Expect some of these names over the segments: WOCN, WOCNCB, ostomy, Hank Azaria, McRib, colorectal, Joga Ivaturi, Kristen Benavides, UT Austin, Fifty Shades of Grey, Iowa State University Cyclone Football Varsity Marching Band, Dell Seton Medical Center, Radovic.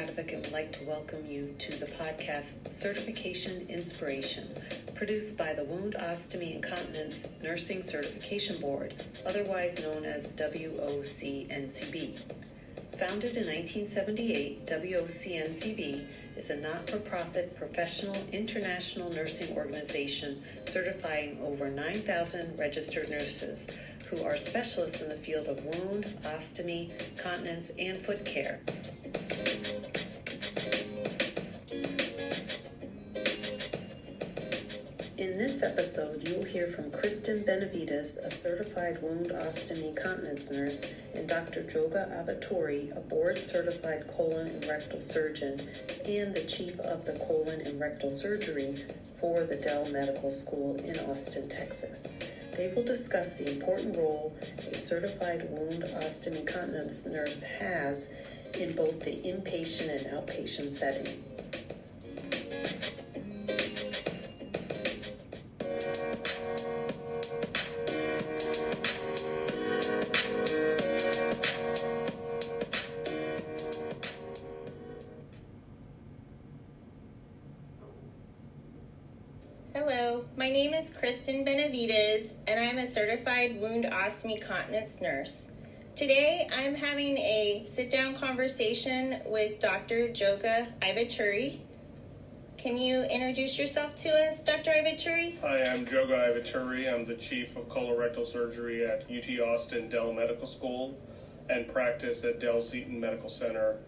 Radovic and would like to welcome you to the podcast Certification Inspiration, produced by the Wound, Ostomy, and Continence Nursing Certification Board, otherwise known as WOCNCB. Founded in 1978, WOCNCB is a not-for-profit professional international nursing organization certifying over 9,000 registered nurses who are specialists in the field of wound, ostomy, continence, and foot care. In this episode, you will hear from Kristen Benavides, a certified wound, ostomy, continence nurse, and Dr. Joga Ivaturi, a board-certified colon and rectal surgeon and the chief of the colon and rectal surgery for the Dell Medical School in Austin, Texas. They will discuss the important role a certified wound, ostomy, continence nurse has in both the inpatient and outpatient setting. Kristen Benavides, and I'm a certified wound, ostomy, continence nurse. Today, I'm having a sit-down conversation with Dr. Joga Ivaturi. Can you introduce yourself to us, Dr. Ivaturi? Hi, I'm Joga Ivaturi. I'm the chief of colorectal surgery at UT Austin Dell Medical School and practice at Dell Seton Medical Center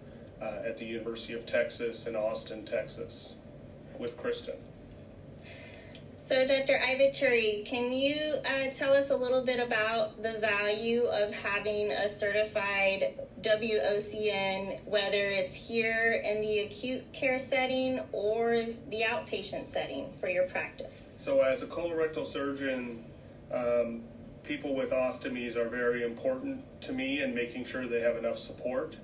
at the University of Texas in Austin, Texas, with Kristen. So Dr. Ivaturi, can you tell us a little bit about the value of having a certified WOCN, whether it's here in the acute care setting or the outpatient setting for your practice? So as a colorectal surgeon, people with ostomies are very important to me in making sure they have enough support.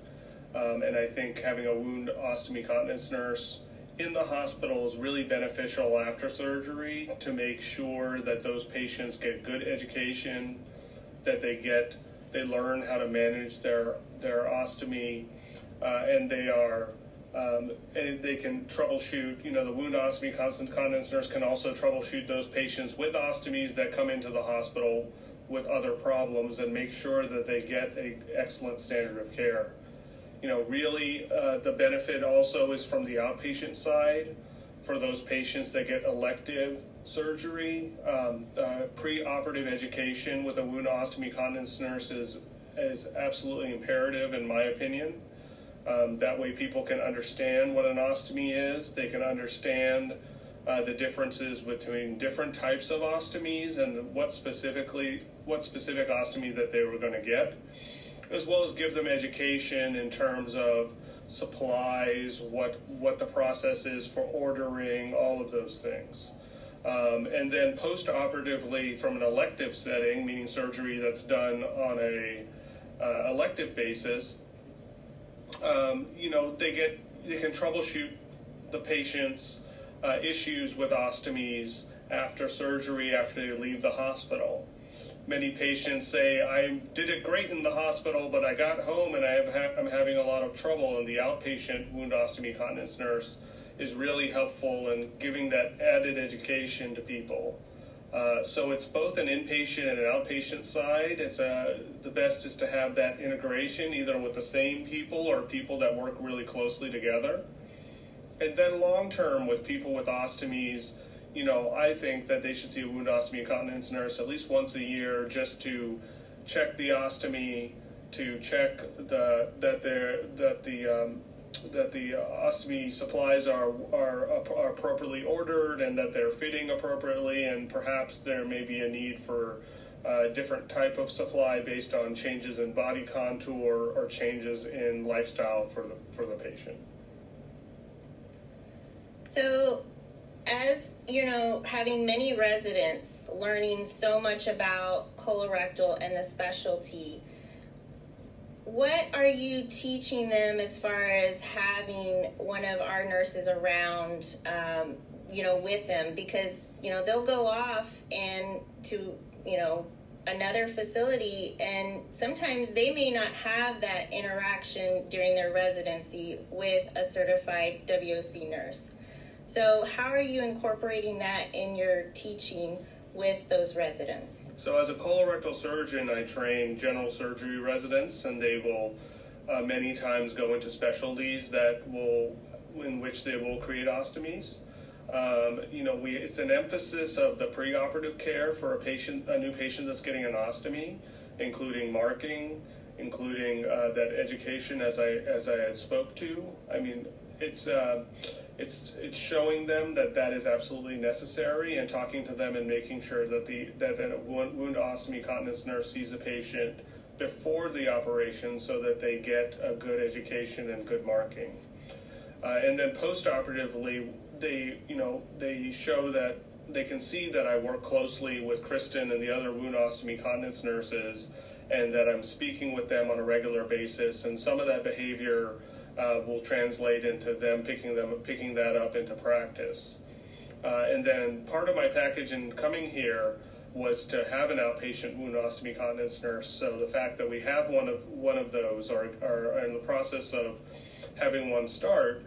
And I think having a wound ostomy continence nurse in the hospital is really beneficial after surgery to make sure that those patients get good education, that they learn how to manage their ostomy, and they can troubleshoot. You know, the wound ostomy continence nurse can also troubleshoot those patients with ostomies that come into the hospital with other problems and make sure that they get an excellent standard of care. You know, really the benefit also is from the outpatient side for those patients that get elective surgery. Pre-operative education with a wound ostomy continence nurse is absolutely imperative, in my opinion. That way people can understand what an ostomy is. They can understand the differences between different types of ostomies and what specific ostomy that they were going to get, as well as give them education in terms of supplies, what the process is for ordering, all of those things. And then post-operatively, from an elective setting, meaning surgery that's done on a elective basis, you know, they can troubleshoot the patient's issues with ostomies after surgery, after they leave the hospital. Many patients say, I did it great in the hospital, but I got home and I'm having a lot of trouble. And the outpatient wound ostomy continence nurse is really helpful in giving that added education to people. So it's both an inpatient and an outpatient side. The best is to have that integration either with the same people or people that work really closely together. And then long-term with people with ostomies, you know, I think that they should see a wound ostomy continence nurse at least once a year just to check the ostomy, to check that the ostomy supplies are appropriately ordered and that they're fitting appropriately, and perhaps there may be a need for a different type of supply based on changes in body contour or changes in lifestyle for the patient. So, as you know, having many residents learning so much about colorectal and the specialty, what are you teaching them as far as having one of our nurses around, you know, with them? Because, you know, they'll go off and to, you know, another facility, and sometimes they may not have that interaction during their residency with a certified WOC nurse. So how are you incorporating that in your teaching with those residents? So as a colorectal surgeon, I train general surgery residents, and they will many times go into specialties that will, in which they will create ostomies. It's an emphasis of the preoperative care for a new patient that's getting an ostomy, including marking, including that education as I spoke to. I mean, it's showing them that is absolutely necessary, and talking to them and making sure that a wound ostomy continence nurse sees a patient before the operation so that they get a good education and good marking. And then post-operatively, they show that they can see that I work closely with Kristen and the other wound ostomy continence nurses, and that I'm speaking with them on a regular basis. And some of that behavior will translate into them picking that up into practice. And then part of my package in coming here was to have an outpatient wound ostomy continence nurse. So the fact that we have one of those, or are in the process of having one start,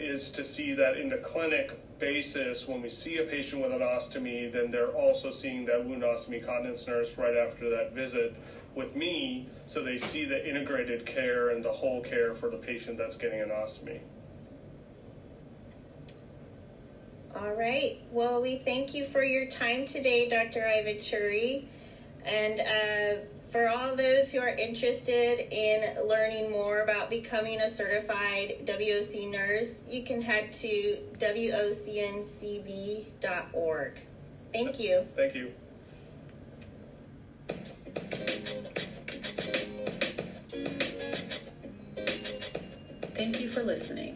is to see that in the clinic basis, when we see a patient with an ostomy, then they're also seeing that wound ostomy continence nurse right after that visit with me, so they see the integrated care and the whole care for the patient that's getting an ostomy. All right. Well, we thank you for your time today, Dr. Ivaturi. And for all those who are interested in learning more about becoming a certified WOC nurse, you can head to WOCNCB.org. Thank you. Thank you. Thank you for listening.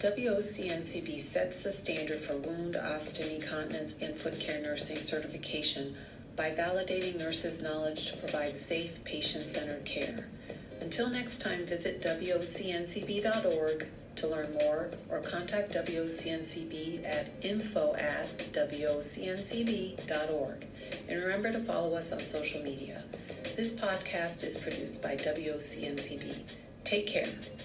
WOCNCB sets the standard for wound, ostomy, continence, and foot care nursing certification by validating nurses' knowledge to provide safe, patient-centered care. Until next time, visit WOCNCB.org to learn more, or contact WOCNCB at info@WOCNCB.org. And remember to follow us on social media. This podcast is produced by WOCNCB. Take care.